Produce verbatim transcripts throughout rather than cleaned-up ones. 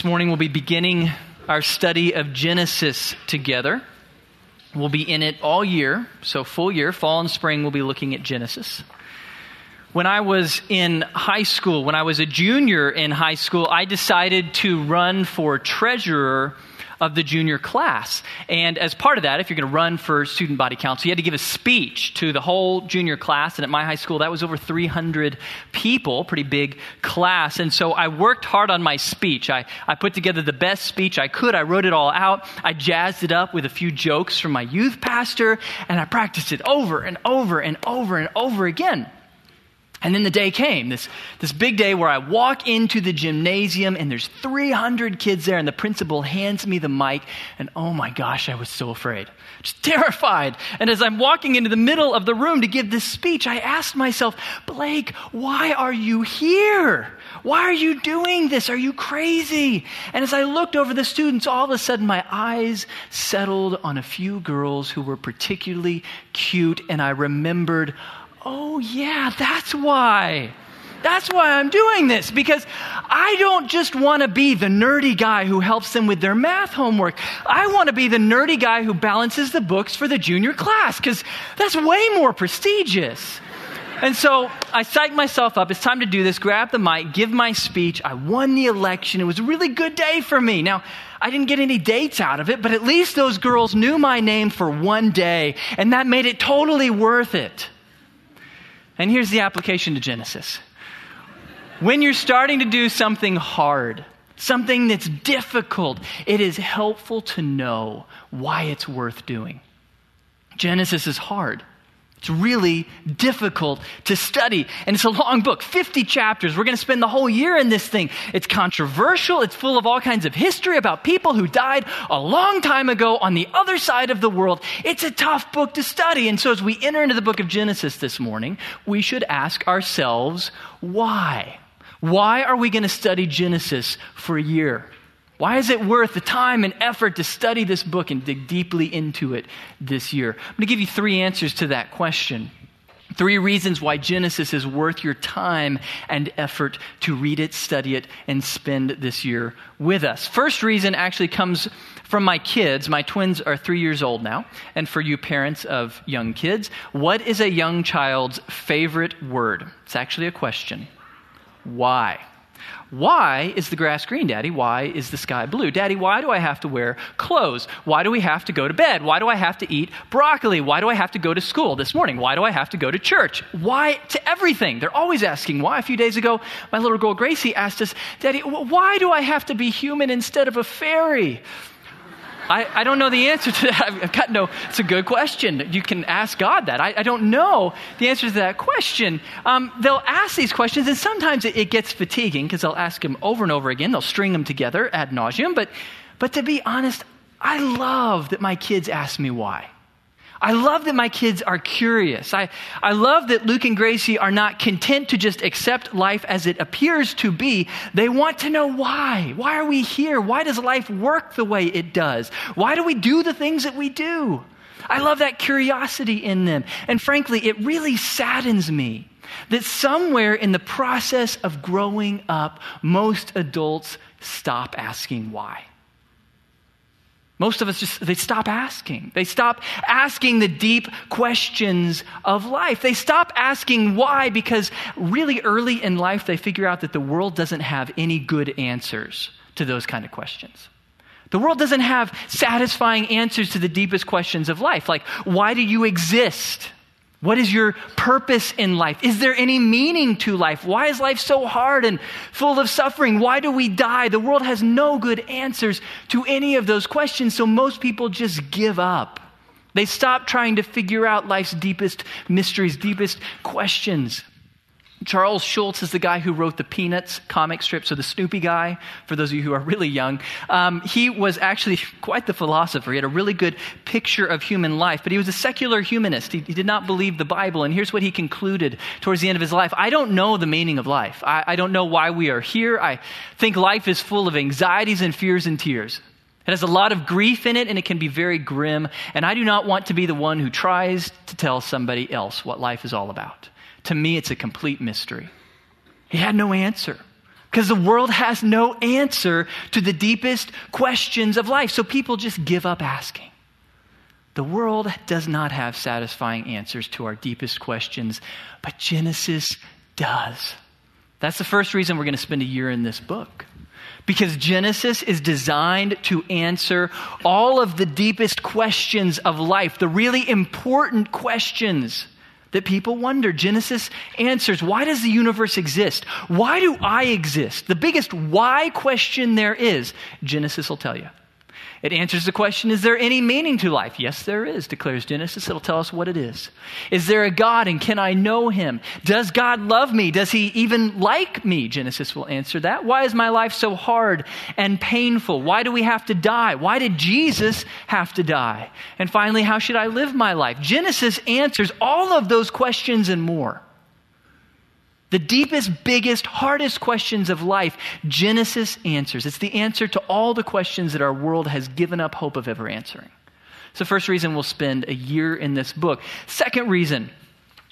This morning we'll be beginning our study of Genesis together. We'll be in it all year, so full year, fall and spring, we'll be looking at Genesis. When I was in high school, when I was a junior in high school, I decided to run for treasurer of the junior class. And as part of that, if you're going to run for student body council, you had to give a speech to the whole junior class. And at my high school, that was over three hundred people, pretty big class. And so I worked hard on my speech. I, I put together the best speech I could. I wrote it all out. I jazzed it up with a few jokes from my youth pastor, and I practiced it over and over and over and over again. And then the day came, this this big day where I walk into the gymnasium and there's three hundred kids there and the principal hands me the mic and oh my gosh, I was so afraid, just terrified. And as I'm walking into the middle of the room to give this speech, I asked myself, Blake, why are you here? Why are you doing this? Are you crazy? And as I looked over the students, all of a sudden my eyes settled on a few girls who were particularly cute and I remembered, oh yeah, that's why. That's why I'm doing this, because I don't just want to be the nerdy guy who helps them with their math homework. I want to be the nerdy guy who balances the books for the junior class, because that's way more prestigious. And so I psyched myself up. It's time to do this. Grab the mic, give my speech. I won the election. It was a really good day for me. Now, I didn't get any dates out of it, but at least those girls knew my name for one day, and that made it totally worth it. And here's the application to Genesis. When you're starting to do something hard, something that's difficult, it is helpful to know why it's worth doing. Genesis is hard. It's really difficult to study. And it's a long book, fifty chapters. We're going to spend the whole year in this thing. It's controversial. It's full of all kinds of history about people who died a long time ago on the other side of the world. It's a tough book to study. And so as we enter into the book of Genesis this morning, we should ask ourselves, why? Why are we going to study Genesis for a year? Why is it worth the time and effort to study this book and dig deeply into it this year? I'm going to give you three answers to that question. Three reasons why Genesis is worth your time and effort to read it, study it, and spend this year with us. First reason actually comes from my kids. My twins are three years old now. And for you parents of young kids, what is a young child's favorite word? It's actually a question. Why? Why is the grass green, Daddy? Why is the sky blue? Daddy, why do I have to wear clothes? Why do we have to go to bed? Why do I have to eat broccoli? Why do I have to go to school this morning? Why do I have to go to church? Why to everything? They're always asking why. A few days ago, my little girl Gracie asked us, Daddy, why do I have to be human instead of a fairy? I, I don't know the answer to that. I've got no, it's a good question. You can ask God that. I, I don't know the answer to that question. Um, they'll ask these questions, and sometimes it, it gets fatiguing because they'll ask them over and over again. They'll string them together ad nauseum. But, but to be honest, I love that my kids ask me why. I love that my kids are curious. I, I love that Luke and Gracie are not content to just accept life as it appears to be. They want to know why. Why are we here? Why does life work the way it does? Why do we do the things that we do? I love that curiosity in them. And frankly, it really saddens me that somewhere in the process of growing up, most adults stop asking why. Most of us just, they stop asking. They stop asking the deep questions of life. They stop asking why because really early in life, they figure out that the world doesn't have any good answers to those kind of questions. The world doesn't have satisfying answers to the deepest questions of life. Like, why do you exist? What is your purpose in life? Is there any meaning to life? Why is life so hard and full of suffering? Why do we die? The world has no good answers to any of those questions, so most people just give up. They stop trying to figure out life's deepest mysteries, deepest questions. Charles Schulz is the guy who wrote the Peanuts comic strip, so the Snoopy guy, for those of you who are really young. Um, he was actually quite the philosopher. He had a really good picture of human life, but he was a secular humanist. He, he did not believe the Bible, and here's what he concluded towards the end of his life. I don't know the meaning of life. I, I don't know why we are here. I think life is full of anxieties and fears and tears. It has a lot of grief in it, and it can be very grim, and I do not want to be the one who tries to tell somebody else what life is all about. To me, it's a complete mystery. He had no answer. because the world has no answer to the deepest questions of life. So people just give up asking. The world does not have satisfying answers to our deepest questions, but Genesis does. That's the first reason we're going to spend a year in this book, because Genesis is designed to answer all of the deepest questions of life, the really important questions that people wonder. Genesis answers, why does the universe exist? Why do I exist? The biggest why question there is, Genesis will tell you. It answers the question, is there any meaning to life? Yes, there is, declares Genesis. It'll tell us what it is. Is there a God, and can I know him? Does God love me? Does he even like me? Genesis will answer that. Why is my life so hard and painful? Why do we have to die? Why did Jesus have to die? And finally, how should I live my life? Genesis answers all of those questions and more. The deepest, biggest, hardest questions of life, Genesis answers. It's the answer to all the questions that our world has given up hope of ever answering. So first reason we'll spend a year in this book. Second reason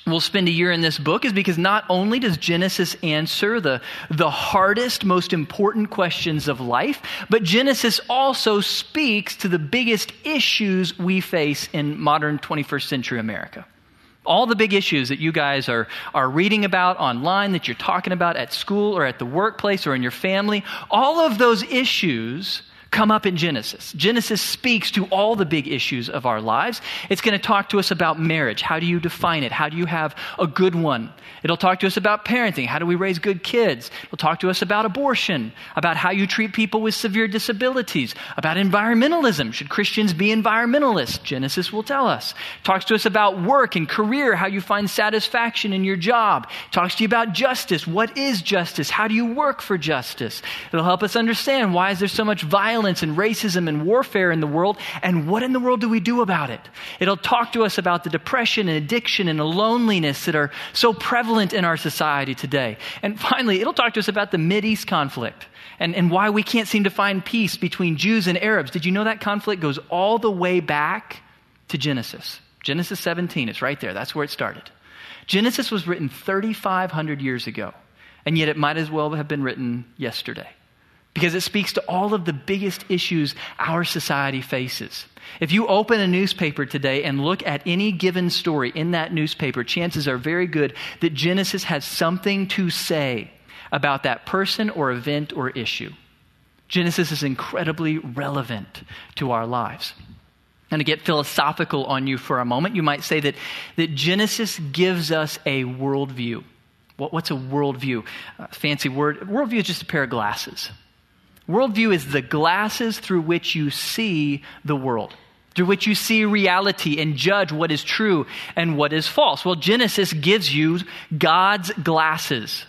we'll spend a year in this book is because not only does Genesis answer the, the hardest, most important questions of life, but Genesis also speaks to the biggest issues we face in modern twenty-first century America. All the big issues that you guys are, are reading about online, that you're talking about at school or at the workplace or in your family, all of those issues come up in Genesis. Genesis speaks to all the big issues of our lives. It's going to talk to us about marriage. How do you define it? How do you have a good one? It'll talk to us about parenting. How do we raise good kids? It'll talk to us about abortion, about how you treat people with severe disabilities, about environmentalism. Should Christians be environmentalists? Genesis will tell us. It talks to us about work and career, how you find satisfaction in your job. It talks to you about justice. What is justice? How do you work for justice? It'll help us understand, why is there so much violence and racism and warfare in the world, and what in the world do we do about it? It'll talk to us about the depression and addiction and the loneliness that are so prevalent in our society today. And finally, it'll talk to us about the Mideast conflict and, and why we can't seem to find peace between Jews and Arabs. Did you know that conflict goes all the way back to Genesis? Genesis seventeen, it's right there. That's where it started. Genesis was written thirty-five hundred years ago, and yet it might as well have been written yesterday, because it speaks to all of the biggest issues our society faces. If you open a newspaper today and look at any given story in that newspaper, chances are very good that Genesis has something to say about that person or event or issue. Genesis is incredibly relevant to our lives. And to get philosophical on you for a moment, you might say that, that Genesis gives us a worldview. What, what's a worldview? Uh, fancy word. Worldview is just a pair of glasses. Worldview is the glasses through which you see the world, through which you see reality and judge what is true and what is false. Well, Genesis gives you God's glasses,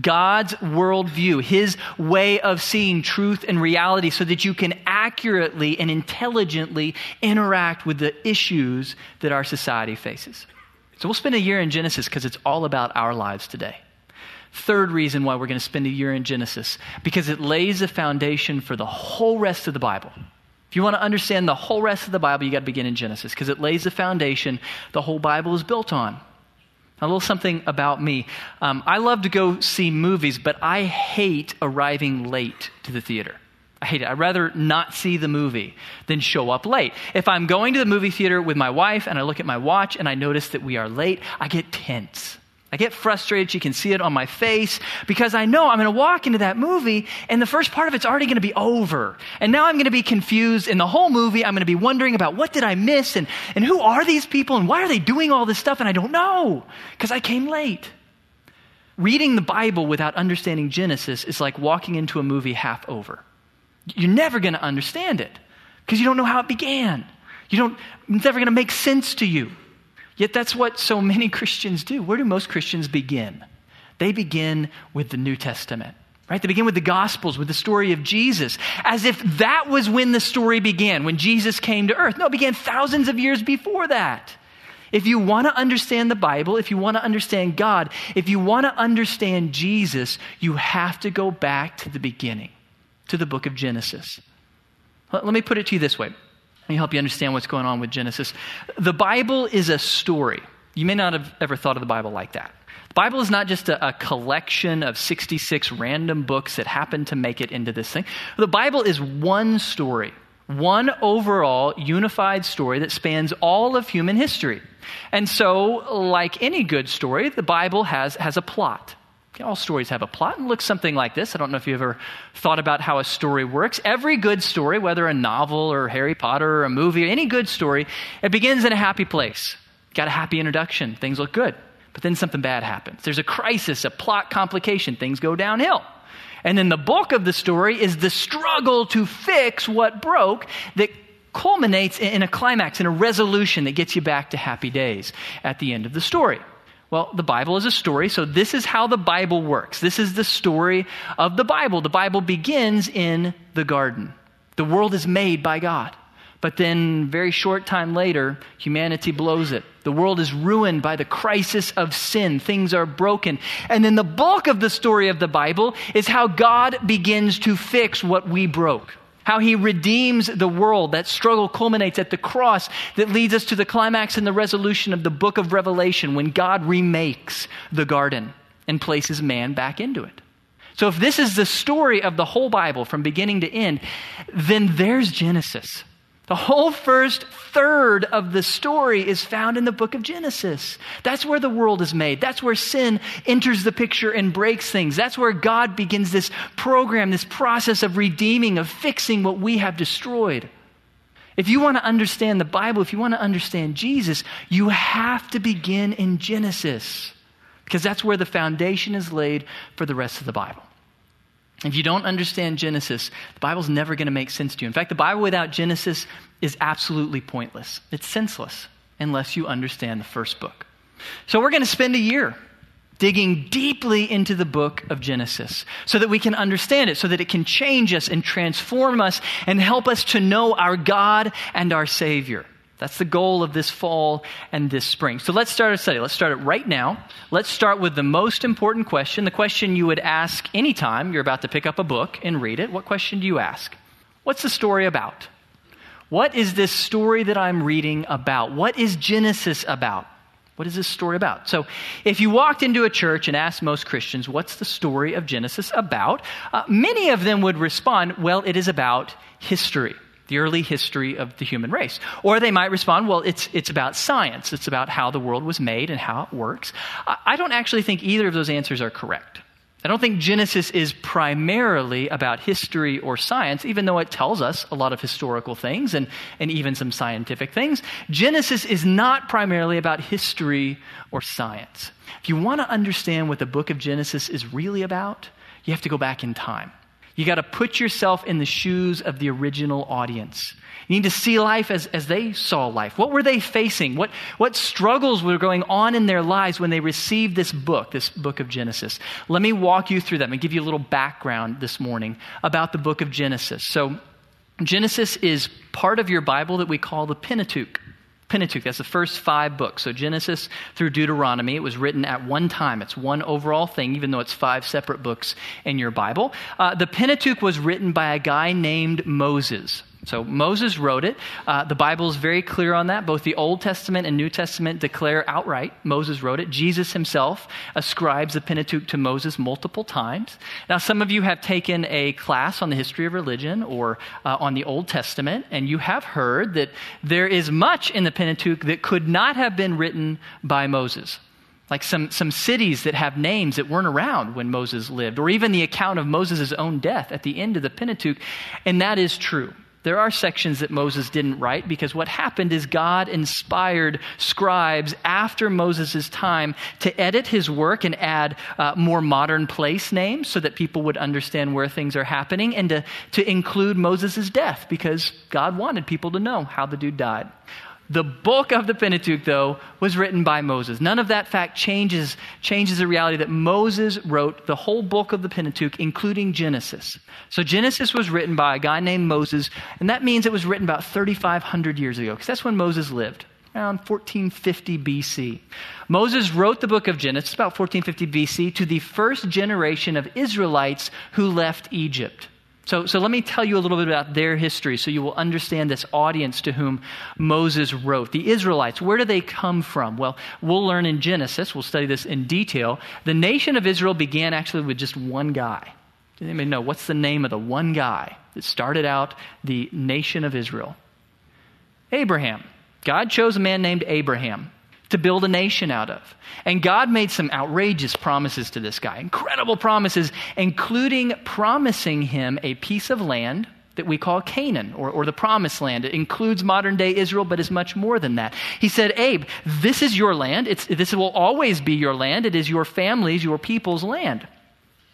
God's worldview, his way of seeing truth and reality, so that you can accurately and intelligently interact with the issues that our society faces. So we'll spend a year in Genesis because it's all about our lives today. Third reason why we're going to spend a year in Genesis, because it lays a foundation for the whole rest of the Bible. If you want to understand the whole rest of the Bible, you got to begin in Genesis, because it lays the foundation the whole Bible is built on. A little something about me. Um, I love to go see movies, but I hate arriving late to the theater. I hate it. I'd rather not see the movie than show up late. If I'm going to the movie theater with my wife and I look at my watch and I notice that we are late, I get tense. I get frustrated. She can see it on my face, because I know I'm going to walk into that movie and the first part of it's already going to be over. And now I'm going to be confused in the whole movie. I'm going to be wondering about what did I miss, and, and who are these people and why are they doing all this stuff? And I don't know because I came late. Reading the Bible without understanding Genesis is like walking into a movie half over. You're never going to understand it because you don't know how it began. You don't, it's never going to make sense to you. Yet that's what so many Christians do. Where do most Christians begin? They begin with the New Testament, right? They begin with the Gospels, with the story of Jesus, as if that was when the story began, when Jesus came to earth. No, it began thousands of years before that. If you want to understand the Bible, if you want to understand God, if you want to understand Jesus, you have to go back to the beginning, to the book of Genesis. Let me put it to you this way. Let me help you understand what's going on with Genesis. The Bible is a story. You may not have ever thought of the Bible like that. The Bible is not just a, a collection of sixty-six random books that happen to make it into this thing. The Bible is one story, one overall unified story that spans all of human history. And so, like any good story, the Bible has, has a plot. All stories have a plot, and looks something like this. I don't know if you've ever thought about how a story works. Every good story, whether a novel or Harry Potter or a movie, or any good story, it begins in a happy place. Got a happy introduction. Things look good. But then something bad happens. There's a crisis, a plot complication. Things go downhill. And then the bulk of the story is the struggle to fix what broke that culminates in a climax, in a resolution that gets you back to happy days at the end of the story. Well, the Bible is a story, so this is how the Bible works. This is the story of the Bible. The Bible begins in the garden. The world is made by God. But then, very short time later, humanity blows it. The world is ruined by the crisis of sin. Things are broken. And then the bulk of the story of the Bible is how God begins to fix what we broke. How he redeems the world. That struggle culminates at the cross that leads us to the climax and the resolution of the book of Revelation when God remakes the garden and places man back into it. So if this is the story of the whole Bible from beginning to end, then there's Genesis. The whole first third of the story is found in the book of Genesis. That's where the world is made. That's where sin enters the picture and breaks things. That's where God begins this program, this process of redeeming, of fixing what we have destroyed. If you want to understand the Bible, if you want to understand Jesus, you have to begin in Genesis, because that's where the foundation is laid for the rest of the Bible. If you don't understand Genesis, the Bible's never going to make sense to you. In fact, the Bible without Genesis is absolutely pointless. It's senseless unless you understand the first book. So we're going to spend a year digging deeply into the book of Genesis so that we can understand it, so that it can change us and transform us and help us to know our God and our Savior. That's the goal of this fall and this spring. So let's start our study. Let's start it right now. Let's start with the most important question, the question you would ask anytime you're about to pick up a book and read it. What question do you ask? What's the story about? What is this story that I'm reading about? What is Genesis about? What is this story about? So if you walked into a church and asked most Christians, what's the story of Genesis about? Uh, many of them would respond, well, it is about history. The early history of the human race. Or they might respond, well, it's it's about science. It's about how the world was made and how it works. I, I don't actually think either of those answers are correct. I don't think Genesis is primarily about history or science, even though it tells us a lot of historical things and, and even some scientific things. Genesis is not primarily about history or science. If you want to understand what the book of Genesis is really about, you have to go back in time. You got to put yourself in the shoes of the original audience. You need to see life as, as they saw life. What were they facing? What, what struggles were going on in their lives when they received this book, this book of Genesis? Let me walk you through them and give you a little background this morning about the book of Genesis. So Genesis is part of your Bible that we call the Pentateuch. Pentateuch, that's the first five books. So Genesis through Deuteronomy, it was written at one time. It's one overall thing, even though it's five separate books in your Bible. Uh, the Pentateuch was written by a guy named Moses. So Moses wrote it. Uh, the Bible is very clear on that. Both the Old Testament and New Testament declare outright Moses wrote it. Jesus himself ascribes the Pentateuch to Moses multiple times. Now, some of you have taken a class on the history of religion or uh, on the Old Testament, and you have heard that there is much in the Pentateuch that could not have been written by Moses. Like some, some cities that have names that weren't around when Moses lived, or even the account of Moses' own death at the end of the Pentateuch, and that is true. There are sections that Moses didn't write because what happened is God inspired scribes after Moses' time to edit his work and add uh, more modern place names so that people would understand where things are happening and to, to include Moses' death because God wanted people to know how the dude died. The bulk of the Pentateuch, though, was written by Moses. None of that fact changes, changes the reality that Moses wrote the whole bulk of the Pentateuch, including Genesis. So Genesis was written by a guy named Moses, and that means it was written about thirty-five hundred years ago, because that's when Moses lived, around fourteen fifty B C. Moses wrote the book of Genesis, about fourteen fifty B C, to the first generation of Israelites who left Egypt. So, so let me tell you a little bit about their history so you will understand this audience to whom Moses wrote. The Israelites, where do they come from? Well, we'll learn in Genesis. We'll study this in detail. The nation of Israel began actually with just one guy. Does anybody know what's the name of the one guy that started out the nation of Israel? Abraham. God chose a man named Abraham to build a nation out of. And God made some outrageous promises to this guy, incredible promises, including promising him a piece of land that we call Canaan, or, or the Promised Land. It includes modern-day Israel, but is much more than that. He said, Abe, this is your land. It's, this will always be your land. It is your family's, your people's land.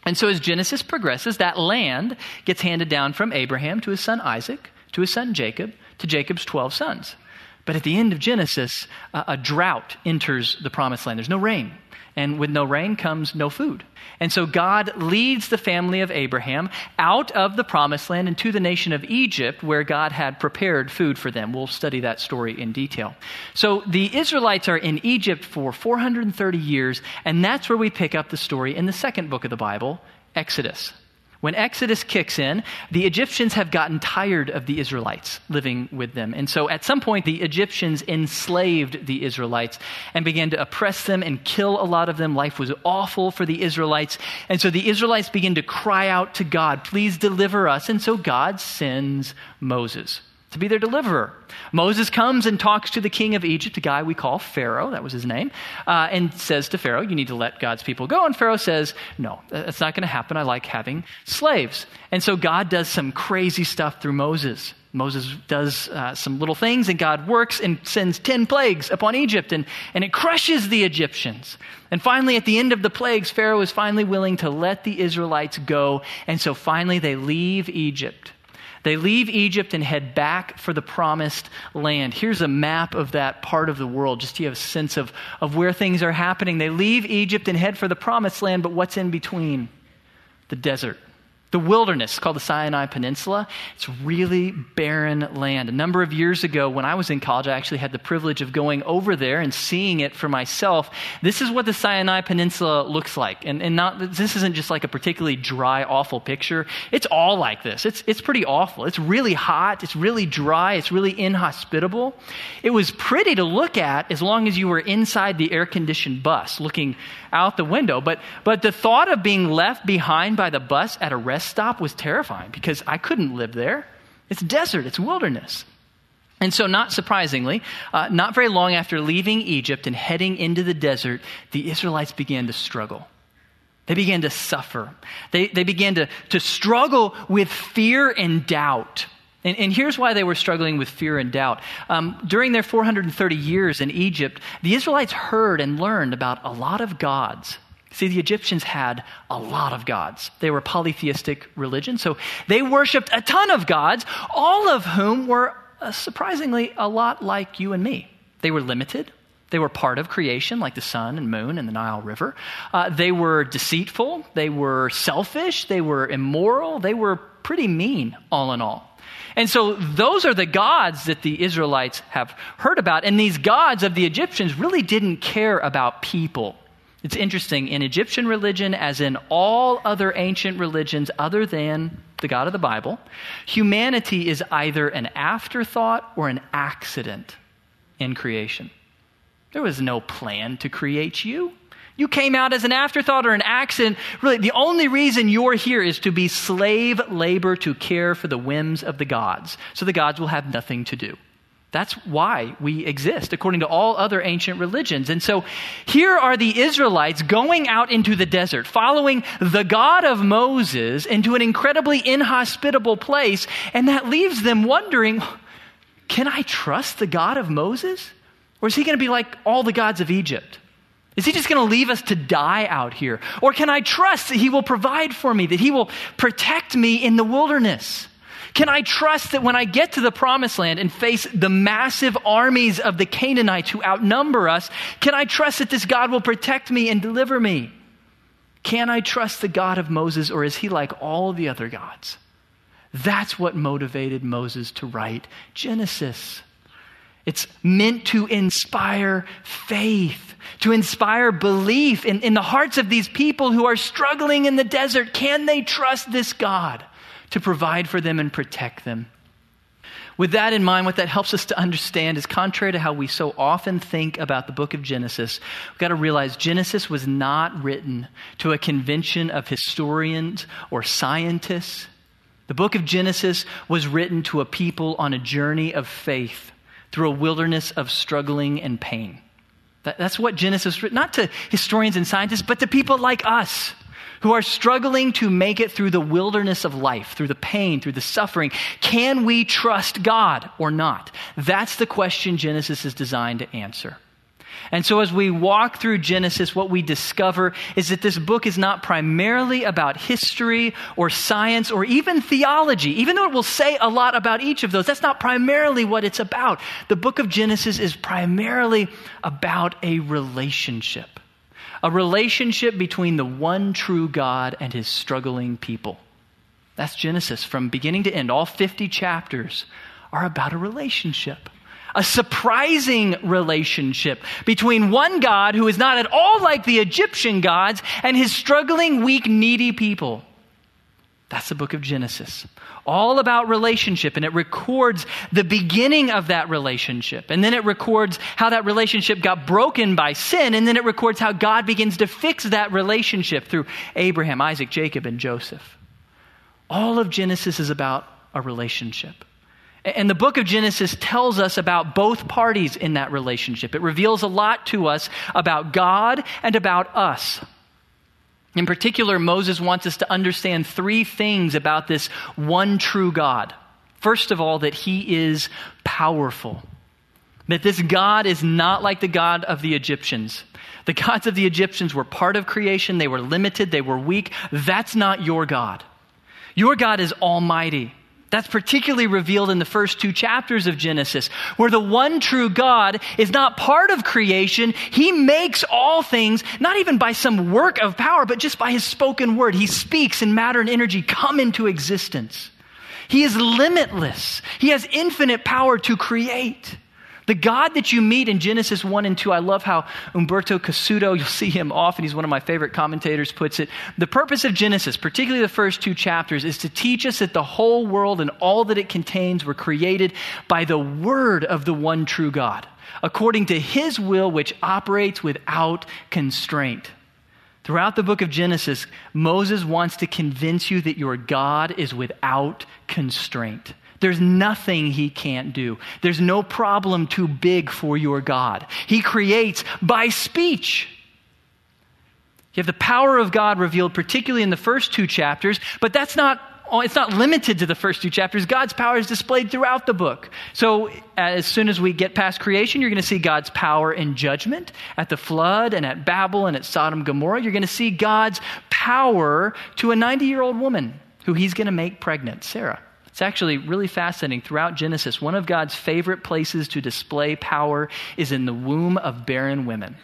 And so as Genesis progresses, that land gets handed down from Abraham to his son Isaac, to his son Jacob, to Jacob's twelve sons. But at the end of Genesis, uh, a drought enters the Promised Land. There's no rain. And with no rain comes no food. And so God leads the family of Abraham out of the Promised Land and to the nation of Egypt, where God had prepared food for them. We'll study that story in detail. So the Israelites are in Egypt for four hundred thirty years, and that's where we pick up the story in the second book of the Bible, Exodus. When Exodus kicks in, the Egyptians have gotten tired of the Israelites living with them. And so at some point, the Egyptians enslaved the Israelites and began to oppress them and kill a lot of them. Life was awful for the Israelites. And so the Israelites begin to cry out to God, please deliver us. And so God sends Moses to be their deliverer. Moses comes and talks to the king of Egypt, a guy we call Pharaoh, that was his name, uh, and says to Pharaoh, you need to let God's people go. And Pharaoh says, no, that's not going to happen. I like having slaves. And so God does some crazy stuff through Moses. Moses does uh, some little things, and God works and sends ten plagues upon Egypt, and, and it crushes the Egyptians. And finally, at the end of the plagues, Pharaoh is finally willing to let the Israelites go. And so finally, they leave Egypt. They leave Egypt and head back for the Promised Land. Here's a map of that part of the world, just so you have a sense of, of where things are happening. They leave Egypt and head for the Promised Land, but what's in between? The desert. The wilderness, called the Sinai Peninsula. It's really barren land. A number of years ago when I was in college, I actually had the privilege of going over there and seeing it for myself. This is what the Sinai Peninsula looks like. And, and not this isn't just like a particularly dry, awful picture. It's all like this. It's, it's pretty awful. It's really hot. It's really dry. It's really inhospitable. It was pretty to look at as long as you were inside the air-conditioned bus looking out the window. But, but the thought of being left behind by the bus at a rest stop was terrifying because I couldn't live there. It's desert, it's wilderness. And so not surprisingly, uh, not very long after leaving Egypt and heading into the desert, the Israelites began to struggle. They began to suffer. They, they began to, to struggle with fear and doubt. And, and here's why they were struggling with fear and doubt. Um, during their four hundred thirty years in Egypt, the Israelites heard and learned about a lot of gods. See, the Egyptians had a lot of gods. They were a polytheistic religion, so they worshipped a ton of gods, all of whom were uh, surprisingly a lot like you and me. They were limited. They were part of creation, like the sun and moon and the Nile River. Uh, they were deceitful. They were selfish. They were immoral. They were pretty mean, all in all. And so those are the gods that the Israelites have heard about, and these gods of the Egyptians really didn't care about people. It's interesting, in Egyptian religion, as in all other ancient religions other than the God of the Bible, humanity is either an afterthought or an accident in creation. There was no plan to create you. You came out as an afterthought or an accident. Really, the only reason you're here is to be slave labor to care for the whims of the gods. So the gods will have nothing to do. That's why we exist, according to all other ancient religions. And so here are the Israelites going out into the desert, following the God of Moses into an incredibly inhospitable place, and that leaves them wondering, can I trust the God of Moses? Or is he going to be like all the gods of Egypt? Is he just going to leave us to die out here? Or can I trust that he will provide for me, that he will protect me in the wilderness? Can I trust that when I get to the Promised Land and face the massive armies of the Canaanites who outnumber us, can I trust that this God will protect me and deliver me? Can I trust the God of Moses, or is he like all the other gods? That's what motivated Moses to write Genesis. It's meant to inspire faith, to inspire belief in, in the hearts of these people who are struggling in the desert. Can they trust this God to provide for them and protect them? With that in mind, what that helps us to understand is, contrary to how we so often think about the book of Genesis, we've got to realize Genesis was not written to a convention of historians or scientists. The book of Genesis was written to a people on a journey of faith through a wilderness of struggling and pain. That, that's what Genesis, not to historians and scientists, but to people like us who are struggling to make it through the wilderness of life, through the pain, through the suffering. Can we trust God or not? That's the question Genesis is designed to answer. And so as we walk through Genesis, what we discover is that this book is not primarily about history or science or even theology, even though it will say a lot about each of those. That's not primarily what it's about. The book of Genesis is primarily about a relationship, a relationship between the one true God and his struggling people. That's Genesis from beginning to end. All fifty chapters are about a relationship. A surprising relationship between one God who is not at all like the Egyptian gods and his struggling, weak, needy people. That's the book of Genesis. All about relationship, and it records the beginning of that relationship. And then it records how that relationship got broken by sin, and then it records how God begins to fix that relationship through Abraham, Isaac, Jacob, and Joseph. All of Genesis is about a relationship. And the book of Genesis tells us about both parties in that relationship. It reveals a lot to us about God and about us. In particular, Moses wants us to understand three things about this one true God. First of all, that he is powerful. That this God is not like the God of the Egyptians. The gods of the Egyptians were part of creation. They were limited. They were weak. That's not your God. Your God is almighty. That's particularly revealed in the first two chapters of Genesis, where the one true God is not part of creation. He makes all things, not even by some work of power, but just by his spoken word. He speaks, and matter and energy come into existence. He is limitless. He has infinite power to create. The God that you meet in Genesis one and two, I love how Umberto Cassuto, you'll see him often, he's one of my favorite commentators, puts it. The purpose of Genesis, particularly the first two chapters, is to teach us that the whole world and all that it contains were created by the word of the one true God, according to his will, which operates without constraint. Throughout the book of Genesis, Moses wants to convince you that your God is without constraint. There's nothing he can't do. There's no problem too big for your God. He creates by speech. You have the power of God revealed particularly in the first two chapters, but that's not, it's not limited to the first two chapters. God's power is displayed throughout the book. So as soon as we get past creation, you're going to see God's power in judgment at the flood and at Babel and at Sodom and Gomorrah. You're going to see God's power to a ninety-year-old woman who he's going to make pregnant, Sarah. It's actually really fascinating. Throughout Genesis, one of God's favorite places to display power is in the womb of barren women.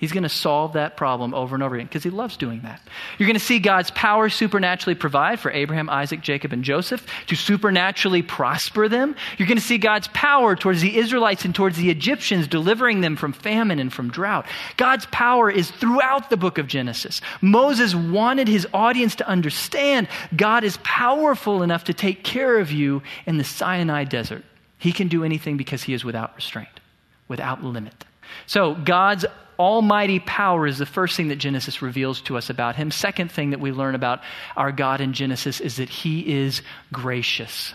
He's going to solve that problem over and over again because he loves doing that. You're going to see God's power supernaturally provide for Abraham, Isaac, Jacob, and Joseph, to supernaturally prosper them. You're going to see God's power towards the Israelites and towards the Egyptians, delivering them from famine and from drought. God's power is throughout the book of Genesis. Moses wanted his audience to understand God is powerful enough to take care of you in the Sinai desert. He can do anything because he is without restraint, without limit. So God's almighty power is the first thing that Genesis reveals to us about him. Second thing that we learn about our God in Genesis is that he is gracious.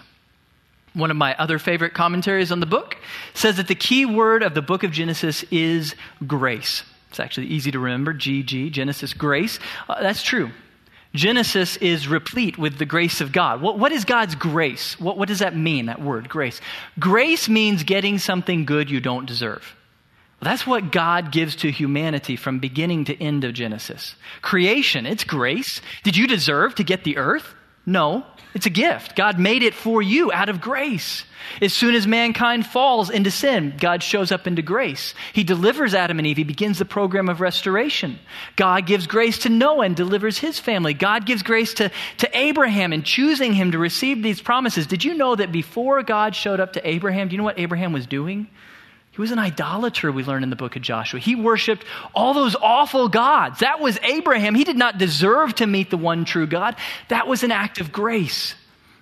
One of my other favorite commentaries on the book says that the key word of the book of Genesis is grace. It's actually easy to remember, G G, Genesis, grace. Uh, that's true. Genesis is replete with the grace of God. What, what is God's grace? What, what does that mean, that word, grace? Grace means getting something good you don't deserve. That's what God gives to humanity from beginning to end of Genesis. Creation, it's grace. Did you deserve to get the earth? No, it's a gift. God made it for you out of grace. As soon as mankind falls into sin, God shows up into grace. He delivers Adam and Eve. He begins the program of restoration. God gives grace to Noah and delivers his family. God gives grace to, to Abraham in choosing him to receive these promises. Did you know that before God showed up to Abraham, do you know what Abraham was doing? He was an idolater, we learn in the book of Joshua. He worshiped all those awful gods. That was Abraham. He did not deserve to meet the one true God. That was an act of grace.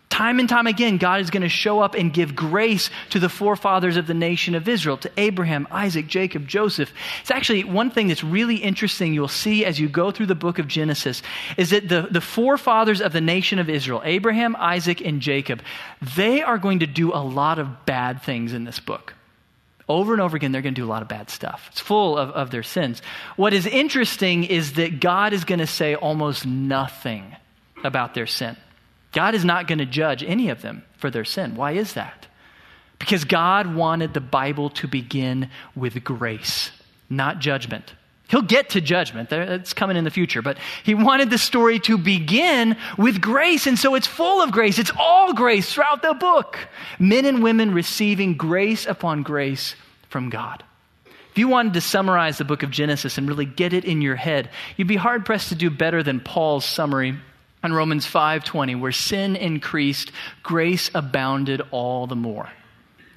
Time and time again, God is going to show up and give grace to the forefathers of the nation of Israel, to Abraham, Isaac, Jacob, Joseph. It's actually one thing that's really interesting you'll see as you go through the book of Genesis is that the, the forefathers of the nation of Israel, Abraham, Isaac, and Jacob, they are going to do a lot of bad things in this book. Over and over again, they're going to do a lot of bad stuff. It's full of, of their sins. What is interesting is that God is going to say almost nothing about their sin. God is not going to judge any of them for their sin. Why is that? Because God wanted the Bible to begin with grace, not judgment. He'll get to judgment. It's coming in the future. But he wanted the story to begin with grace. And so it's full of grace. It's all grace throughout the book. Men and women receiving grace upon grace from God. If you wanted to summarize the book of Genesis and really get it in your head, you'd be hard-pressed to do better than Paul's summary in Romans five twenty, where sin increased, grace abounded all the more.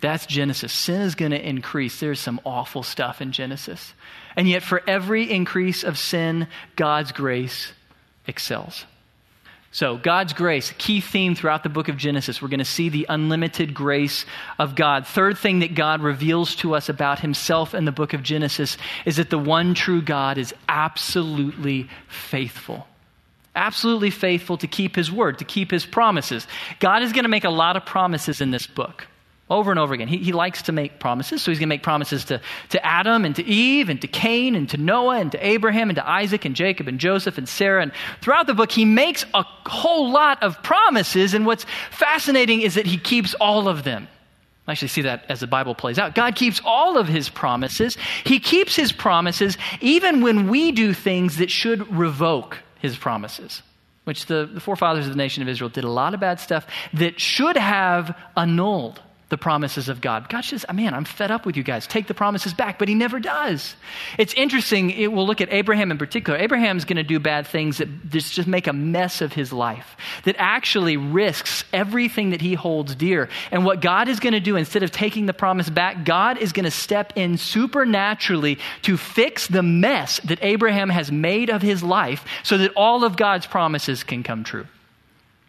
That's Genesis. Sin is going to increase. There's some awful stuff in Genesis. And yet for every increase of sin, God's grace excels. So God's grace, key theme throughout the book of Genesis. We're going to see the unlimited grace of God. Third thing that God reveals to us about himself in the book of Genesis is that the one true God is absolutely faithful. Absolutely faithful to keep his word, to keep his promises. God is going to make a lot of promises in this book. Over and over again. He, he likes to make promises. So he's going to make promises to, to Adam and to Eve and to Cain and to Noah and to Abraham and to Isaac and Jacob and Joseph and Sarah. And throughout the book, he makes a whole lot of promises. And what's fascinating is that he keeps all of them. I actually see that as the Bible plays out. God keeps all of his promises. He keeps his promises even when we do things that should revoke his promises, which the, the forefathers of the nation of Israel did a lot of bad stuff that should have annulled the promises of God. God says, man, I'm fed up with you guys. Take the promises back. But he never does. It's interesting. It, we'll look at Abraham in particular. Abraham's going to do bad things that just, just make a mess of his life, that actually risks everything that he holds dear. And what God is going to do, instead of taking the promise back, God is going to step in supernaturally to fix the mess that Abraham has made of his life so that all of God's promises can come true.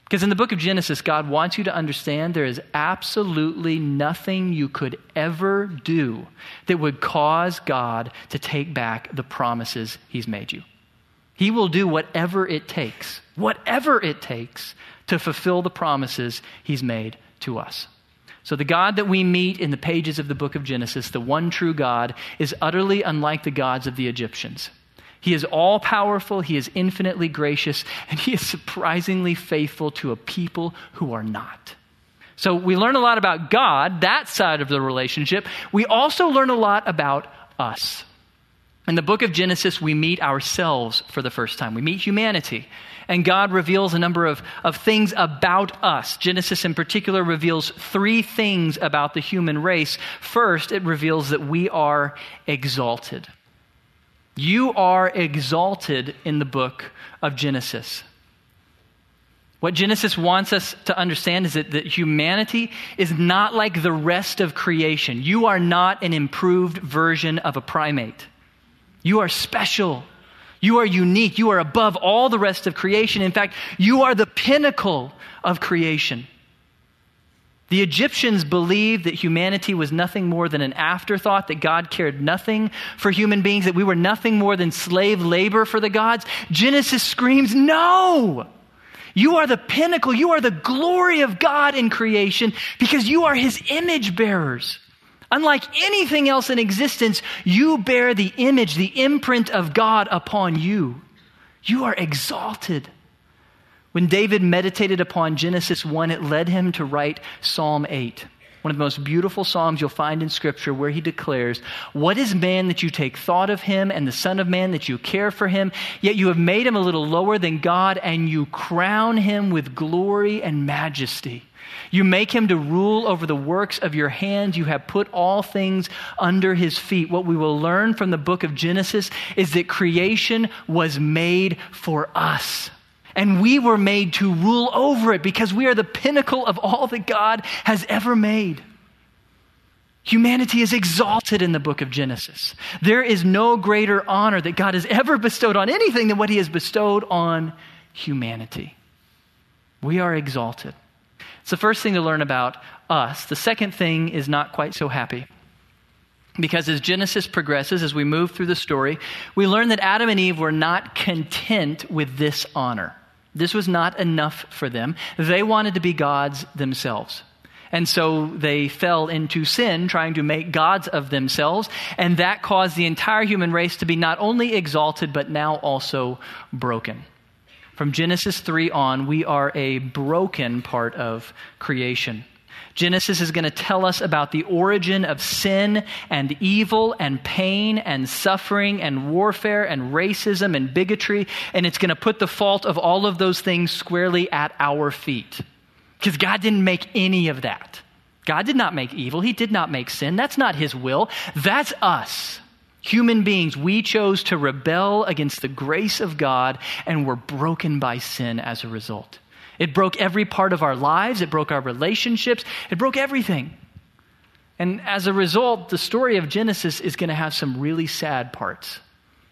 Because in the book of Genesis, God wants you to understand there is absolutely nothing you could ever do that would cause God to take back the promises he's made you. He will do whatever it takes, whatever it takes to fulfill the promises he's made to us. So the God that we meet in the pages of the book of Genesis, the one true God, is utterly unlike the gods of the Egyptians. He is all-powerful, he is infinitely gracious, and he is surprisingly faithful to a people who are not. So we learn a lot about God, that side of the relationship. We also learn a lot about us. In the book of Genesis, we meet ourselves for the first time. We meet humanity. And God reveals a number of, of things about us. Genesis in particular reveals three things about the human race. First, it reveals that we are exalted. You are exalted in the book of Genesis. What Genesis wants us to understand is that, that humanity is not like the rest of creation. You are not an improved version of a primate. You are special. You are unique. You are above all the rest of creation. In fact, you are the pinnacle of creation. The Egyptians believed that humanity was nothing more than an afterthought, that God cared nothing for human beings, that we were nothing more than slave labor for the gods. Genesis screams, no! You are the pinnacle, you are the glory of God in creation because you are his image bearers. Unlike anything else in existence, you bear the image, the imprint of God upon you. You are exalted. When David meditated upon Genesis one, it led him to write Psalm eight, one of the most beautiful psalms you'll find in Scripture, where he declares, "What is man that you take thought of him, and the son of man that you care for him? Yet you have made him a little lower than God, and you crown him with glory and majesty. You make him to rule over the works of your hands. You have put all things under his feet." What we will learn from the book of Genesis is that creation was made for us. And we were made to rule over it because we are the pinnacle of all that God has ever made. Humanity is exalted in the book of Genesis. There is no greater honor that God has ever bestowed on anything than what he has bestowed on humanity. We are exalted. It's the first thing to learn about us. The second thing is not quite so happy. Because as Genesis progresses, as we move through the story, we learn that Adam and Eve were not content with this honor. This was not enough for them. They wanted to be gods themselves. And so they fell into sin, trying to make gods of themselves, and that caused the entire human race to be not only exalted, but now also broken. From Genesis three on, we are a broken part of creation. Genesis is going to tell us about the origin of sin and evil and pain and suffering and warfare and racism and bigotry, and it's going to put the fault of all of those things squarely at our feet. Because God didn't make any of that. God did not make evil. He did not make sin. That's not his will. That's us. Human beings, we chose to rebel against the grace of God and were broken by sin as a result. It broke every part of our lives. It broke our relationships. It broke everything. And as a result, the story of Genesis is going to have some really sad parts.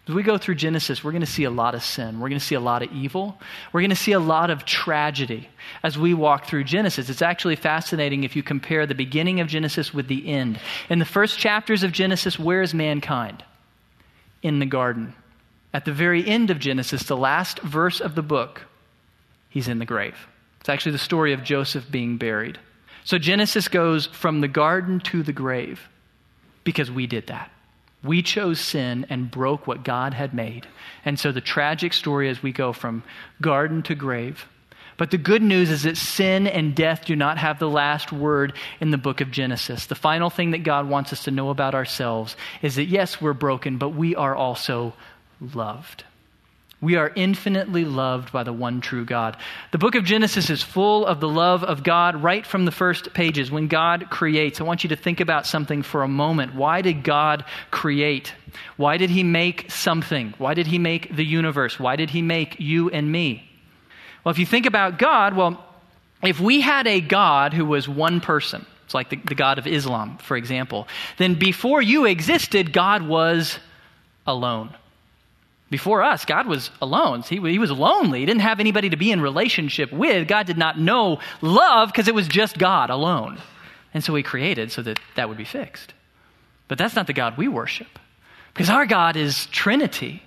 As we go through Genesis, we're going to see a lot of sin. We're going to see a lot of evil. We're going to see a lot of tragedy as we walk through Genesis. It's actually fascinating if you compare the beginning of Genesis with the end. In the first chapters of Genesis, where is mankind? In the garden. At the very end of Genesis, the last verse of the book, he's in the grave. It's actually the story of Joseph being buried. So Genesis goes from the garden to the grave because we did that. We chose sin and broke what God had made. And so the tragic story as we go from garden to grave. But the good news is that sin and death do not have the last word in the book of Genesis. The final thing that God wants us to know about ourselves is that yes, we're broken, but we are also loved. We are infinitely loved by the one true God. The book of Genesis is full of the love of God right from the first pages. When God creates, I want you to think about something for a moment. Why did God create? Why did he make something? Why did he make the universe? Why did he make you and me? Well, if you think about God, well, if we had a God who was one person, it's like the, the God of Islam, for example, then before you existed, God was alone. Before us, God was alone. He, he was lonely. He didn't have anybody to be in relationship with. God did not know love because it was just God alone. And so he created so that that would be fixed. But that's not the God we worship because our God is Trinity.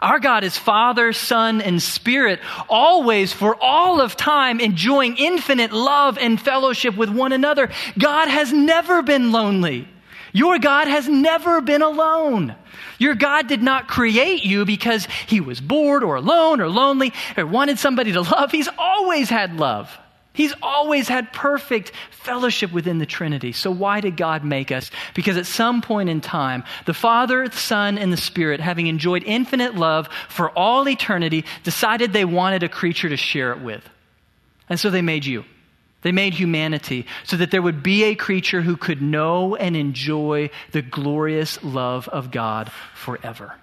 Our God is Father, Son, and Spirit, always for all of time enjoying infinite love and fellowship with one another. God has never been lonely. Your God has never been alone. Your God did not create you because he was bored or alone or lonely or wanted somebody to love. He's always had love. He's always had perfect fellowship within the Trinity. So why did God make us? Because at some point in time, the Father, the Son, and the Spirit, having enjoyed infinite love for all eternity, decided they wanted a creature to share it with. And so they made you. They made humanity so that there would be a creature who could know and enjoy the glorious love of God forever.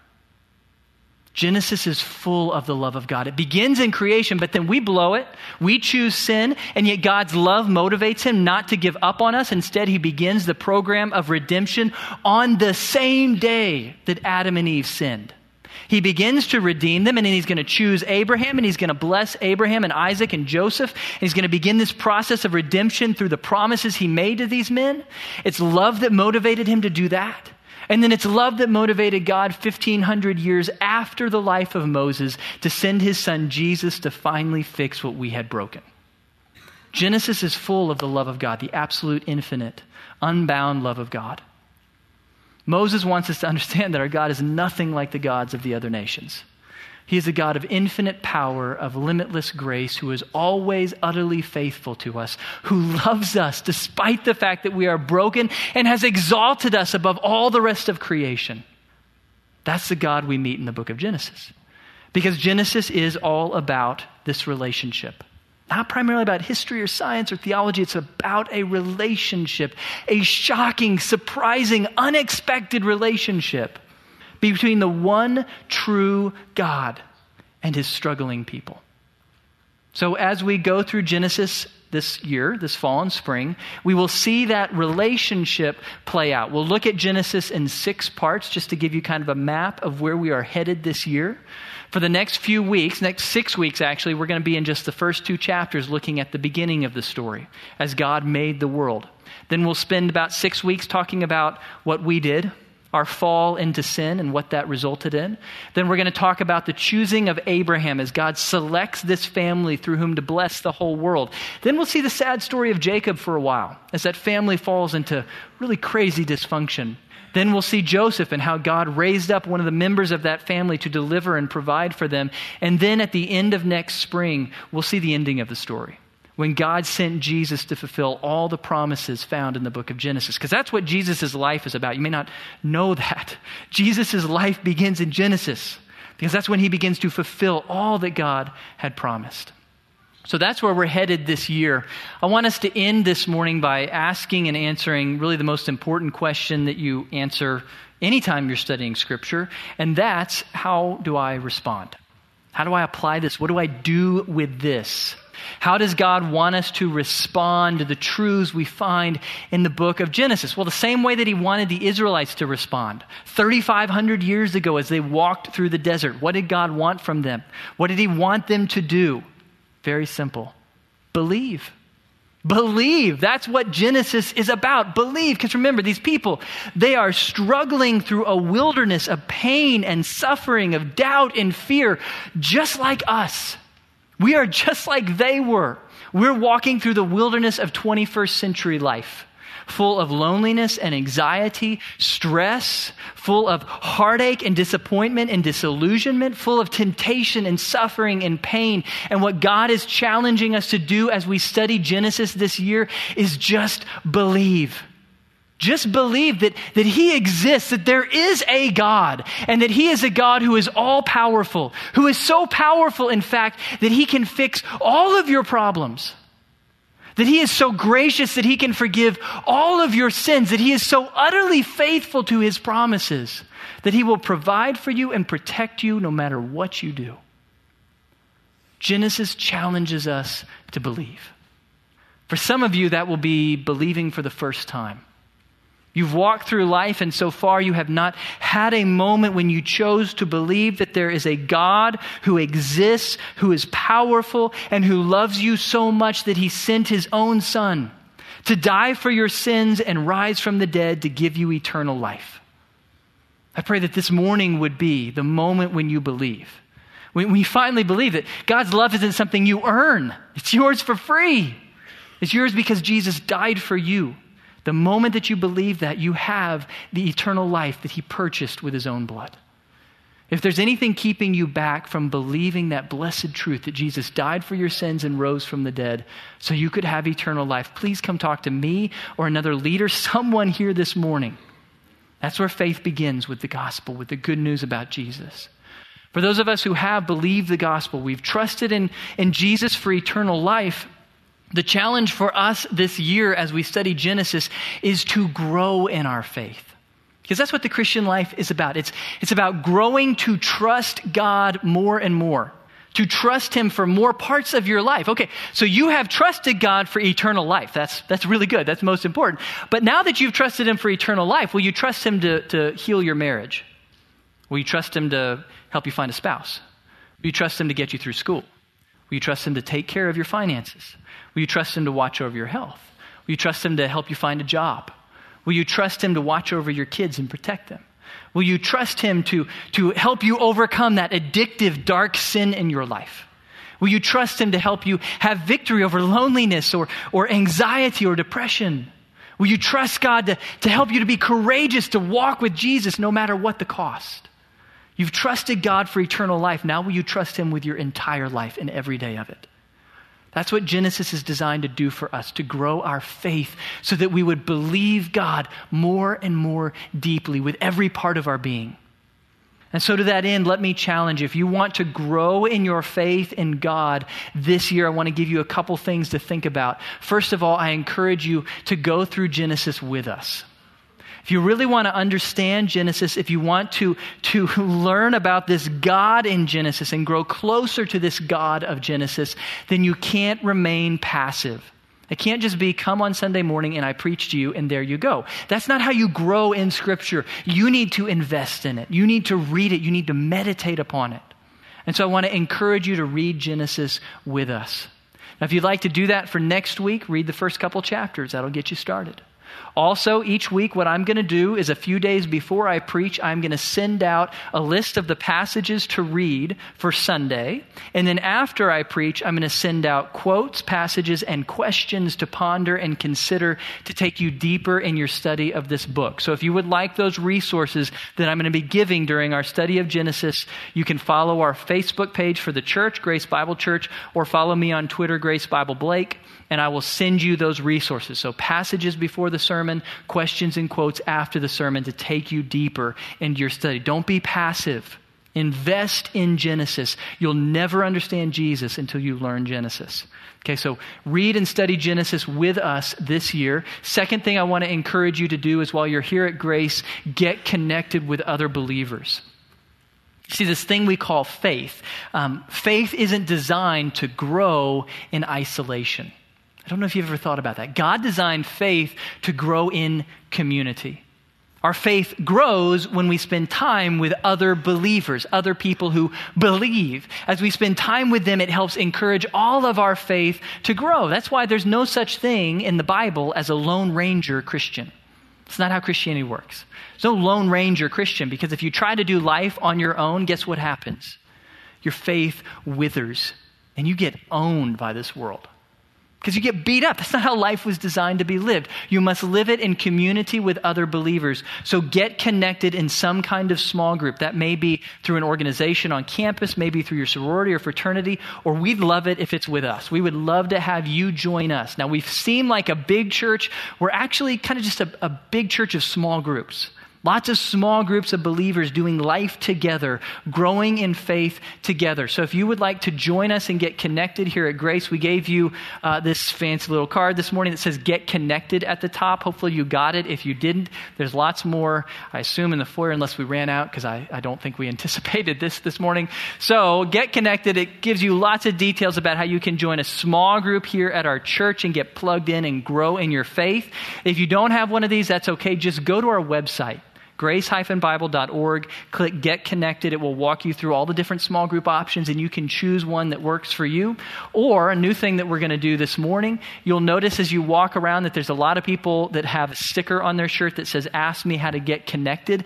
Genesis is full of the love of God. It begins in creation, but then we blow it. We choose sin, and yet God's love motivates him not to give up on us. Instead, he begins the program of redemption on the same day that Adam and Eve sinned. He begins to redeem them, and then he's going to choose Abraham, and he's going to bless Abraham and Isaac and Joseph, and he's going to begin this process of redemption through the promises he made to these men. It's love that motivated him to do that. And then it's love that motivated God fifteen hundred years after the life of Moses to send his son Jesus to finally fix what we had broken. Genesis is full of the love of God, the absolute, infinite, unbound love of God. Moses wants us to understand that our God is nothing like the gods of the other nations. He is a God of infinite power, of limitless grace, who is always utterly faithful to us, who loves us despite the fact that we are broken and has exalted us above all the rest of creation. That's the God we meet in the book of Genesis. Because Genesis is all about this relationship. Not primarily about history or science or theology. It's about a relationship, a shocking, surprising, unexpected relationship between the one true God and his struggling people. So as we go through Genesis, this year, this fall and spring, we will see that relationship play out. We'll look at Genesis in six parts just to give you kind of a map of where we are headed this year. For the next few weeks, next six weeks actually, we're going to be in just the first two chapters looking at the beginning of the story as God made the world. Then we'll spend about six weeks talking about what we did, our fall into sin and what that resulted in. Then we're going to talk about the choosing of Abraham as God selects this family through whom to bless the whole world. Then we'll see the sad story of Jacob for a while as that family falls into really crazy dysfunction. Then we'll see Joseph and how God raised up one of the members of that family to deliver and provide for them. And then at the end of next spring, we'll see the ending of the story, when God sent Jesus to fulfill all the promises found in the book of Genesis. Because that's what Jesus' life is about. You may not know that. Jesus' life begins in Genesis, because that's when he begins to fulfill all that God had promised. So that's where we're headed this year. I want us to end this morning by asking and answering really the most important question that you answer anytime you're studying Scripture, and that's, how do I respond? How do I apply this? What do I do with this? How does God want us to respond to the truths we find in the book of Genesis? Well, the same way that he wanted the Israelites to respond thirty-five hundred years ago as they walked through the desert. What did God want from them? What did he want them to do? Very simple. Believe. Believe. That's what Genesis is about. Believe. Because remember, these people, they are struggling through a wilderness of pain and suffering, of doubt and fear, just like us. We are just like they were. We're walking through the wilderness of twenty-first century life, full of loneliness and anxiety, stress, full of heartache and disappointment and disillusionment, full of temptation and suffering and pain. And what God is challenging us to do as we study Genesis this year is just believe. Just believe that, that he exists, that there is a God, and that he is a God who is all-powerful, who is so powerful, in fact, that he can fix all of your problems, that he is so gracious that he can forgive all of your sins, that he is so utterly faithful to his promises, that he will provide for you and protect you no matter what you do. Genesis challenges us to believe. For some of you, that will be believing for the first time. You've walked through life, and so far you have not had a moment when you chose to believe that there is a God who exists, who is powerful, and who loves you so much that he sent his own son to die for your sins and rise from the dead to give you eternal life. I pray that this morning would be the moment when you believe, when we finally believe that God's love isn't something you earn. It's yours for free. It's yours because Jesus died for you. The moment that you believe that, you have the eternal life that he purchased with his own blood. If there's anything keeping you back from believing that blessed truth that Jesus died for your sins and rose from the dead so you could have eternal life, please come talk to me or another leader, someone here this morning. That's where faith begins, with the gospel, with the good news about Jesus. For those of us who have believed the gospel, we've trusted in, in Jesus for eternal life, the challenge for us this year as we study Genesis is to grow in our faith. Because that's what the Christian life is about. It's, it's about growing to trust God more and more, to trust him for more parts of your life. Okay, so you have trusted God for eternal life. That's, that's really good. That's most important. But now that you've trusted him for eternal life, will you trust him to, to heal your marriage? Will you trust him to help you find a spouse? Will you trust him to get you through school? Will you trust him to take care of your finances? Will you trust him to watch over your health? Will you trust him to help you find a job? Will you trust him to watch over your kids and protect them? Will you trust him to, to help you overcome that addictive, dark sin in your life? Will you trust him to help you have victory over loneliness or, or anxiety or depression? Will you trust God to, to help you to be courageous, to walk with Jesus no matter what the cost? You've trusted God for eternal life. Now will you trust him with your entire life and every day of it? That's what Genesis is designed to do for us, to grow our faith so that we would believe God more and more deeply with every part of our being. And so to that end, let me challenge you. If you want to grow in your faith in God this year, I want to give you a couple things to think about. First of all, I encourage you to go through Genesis with us. If you really want to understand Genesis, if you want to, to learn about this God in Genesis and grow closer to this God of Genesis, then you can't remain passive. It can't just be, come on Sunday morning and I preach to you and there you go. That's not how you grow in Scripture. You need to invest in it. You need to read it. You need to meditate upon it. And so I want to encourage you to read Genesis with us. Now, if you'd like to do that for next week, read the first couple chapters. That'll get you started. Also, each week, what I'm going to do is a few days before I preach, I'm going to send out a list of the passages to read for Sunday. And then after I preach, I'm going to send out quotes, passages, and questions to ponder and consider to take you deeper in your study of this book. So if you would like those resources that I'm going to be giving during our study of Genesis, you can follow our Facebook page for the church, Grace Bible Church, or follow me on Twitter, Grace Bible Blake, and I will send you those resources. So passages before the sermon, questions and quotes after the sermon to take you deeper into your study. Don't be passive. Invest in Genesis. You'll never understand Jesus until you learn Genesis. Okay, so read and study Genesis with us this year. Second thing I want to encourage you to do is while you're here at Grace, get connected with other believers. See, this thing we call faith. Um, faith isn't designed to grow in isolation. I don't know if you've ever thought about that. God designed faith to grow in community. Our faith grows when we spend time with other believers, other people who believe. As we spend time with them, it helps encourage all of our faith to grow. That's why there's no such thing in the Bible as a Lone Ranger Christian. It's not how Christianity works. There's no Lone Ranger Christian, because if you try to do life on your own, guess what happens? Your faith withers and you get owned by this world. Because you get beat up. That's not how life was designed to be lived. You must live it in community with other believers. So get connected in some kind of small group. That may be through an organization on campus, maybe through your sorority or fraternity, or we'd love it if it's with us. We would love to have you join us. Now, we've seemed like a big church. We're actually kind of just a, a big church of small groups. Lots of small groups of believers doing life together, growing in faith together. So if you would like to join us and get connected here at Grace, we gave you uh, this fancy little card this morning that says get connected at the top. Hopefully you got it. If you didn't, there's lots more, I assume, in the foyer, unless we ran out, because I, I don't think we anticipated this this morning. So get connected. It gives you lots of details about how you can join a small group here at our church and get plugged in and grow in your faith. If you don't have one of these, that's okay. Just go to our website, grace dash bible dot org. Click Get Connected. It will walk you through all the different small group options, and you can choose one that works for you. Or a new thing that we're going to do this morning, you'll notice as you walk around that there's a lot of people that have a sticker on their shirt that says, ask me how to get connected.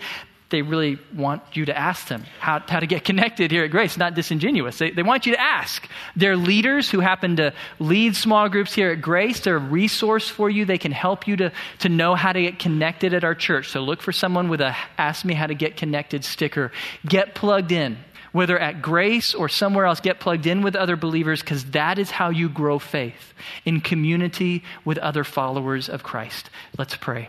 They really want you to ask them how, how to get connected here at Grace, not disingenuous. They, they want you to ask. They're leaders who happen to lead small groups here at Grace. They're a resource for you. They can help you to, to know how to get connected at our church. So look for someone with a Ask Me How to Get Connected sticker. Get plugged in, whether at Grace or somewhere else. Get plugged in with other believers, because that is how you grow faith, in community with other followers of Christ. Let's pray.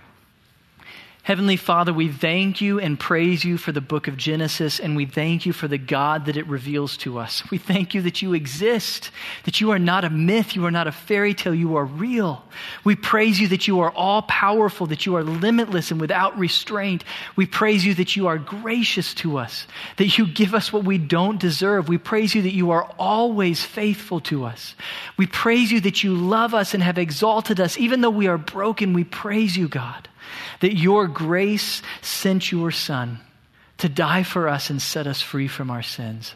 Heavenly Father, we thank you and praise you for the book of Genesis, and we thank you for the God that it reveals to us. We thank you that you exist, that you are not a myth, you are not a fairy tale, you are real. We praise you that you are all-powerful, that you are limitless and without restraint. We praise you that you are gracious to us, that you give us what we don't deserve. We praise you that you are always faithful to us. We praise you that you love us and have exalted us. Even though we are broken, we praise you, God, that your grace sent your Son to die for us and set us free from our sins.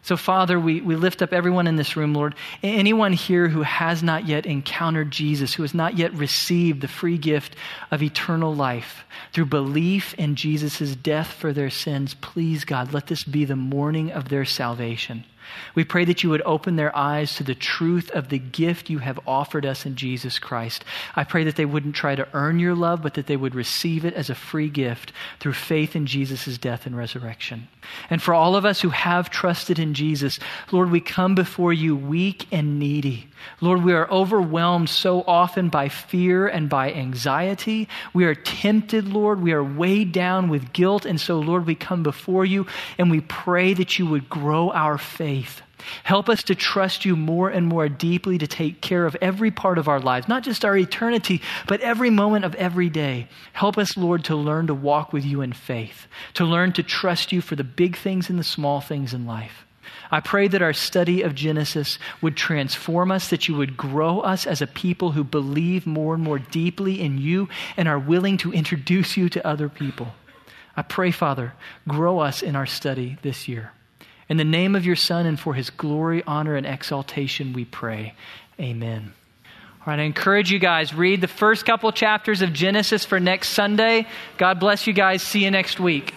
So, Father, we, we lift up everyone in this room, Lord. Anyone here who has not yet encountered Jesus, who has not yet received the free gift of eternal life through belief in Jesus' death for their sins, please, God, let this be the morning of their salvation. We pray that you would open their eyes to the truth of the gift you have offered us in Jesus Christ. I pray that they wouldn't try to earn your love, but that they would receive it as a free gift through faith in Jesus' death and resurrection. And for all of us who have trusted in Jesus, Lord, we come before you weak and needy. Lord, we are overwhelmed so often by fear and by anxiety. We are tempted, Lord. We are weighed down with guilt. And so, Lord, we come before you and we pray that you would grow our faith. Help us to trust you more and more deeply to take care of every part of our lives, not just our eternity, but every moment of every day. Help us, Lord, to learn to walk with you in faith, to learn to trust you for the big things and the small things in life. I pray that our study of Genesis would transform us, that you would grow us as a people who believe more and more deeply in you and are willing to introduce you to other people. I pray, Father, grow us in our study this year. In the name of your Son and for his glory, honor, and exaltation, we pray. Amen. All right, I encourage you guys, read the first couple chapters of Genesis for next Sunday. God bless you guys. See you next week.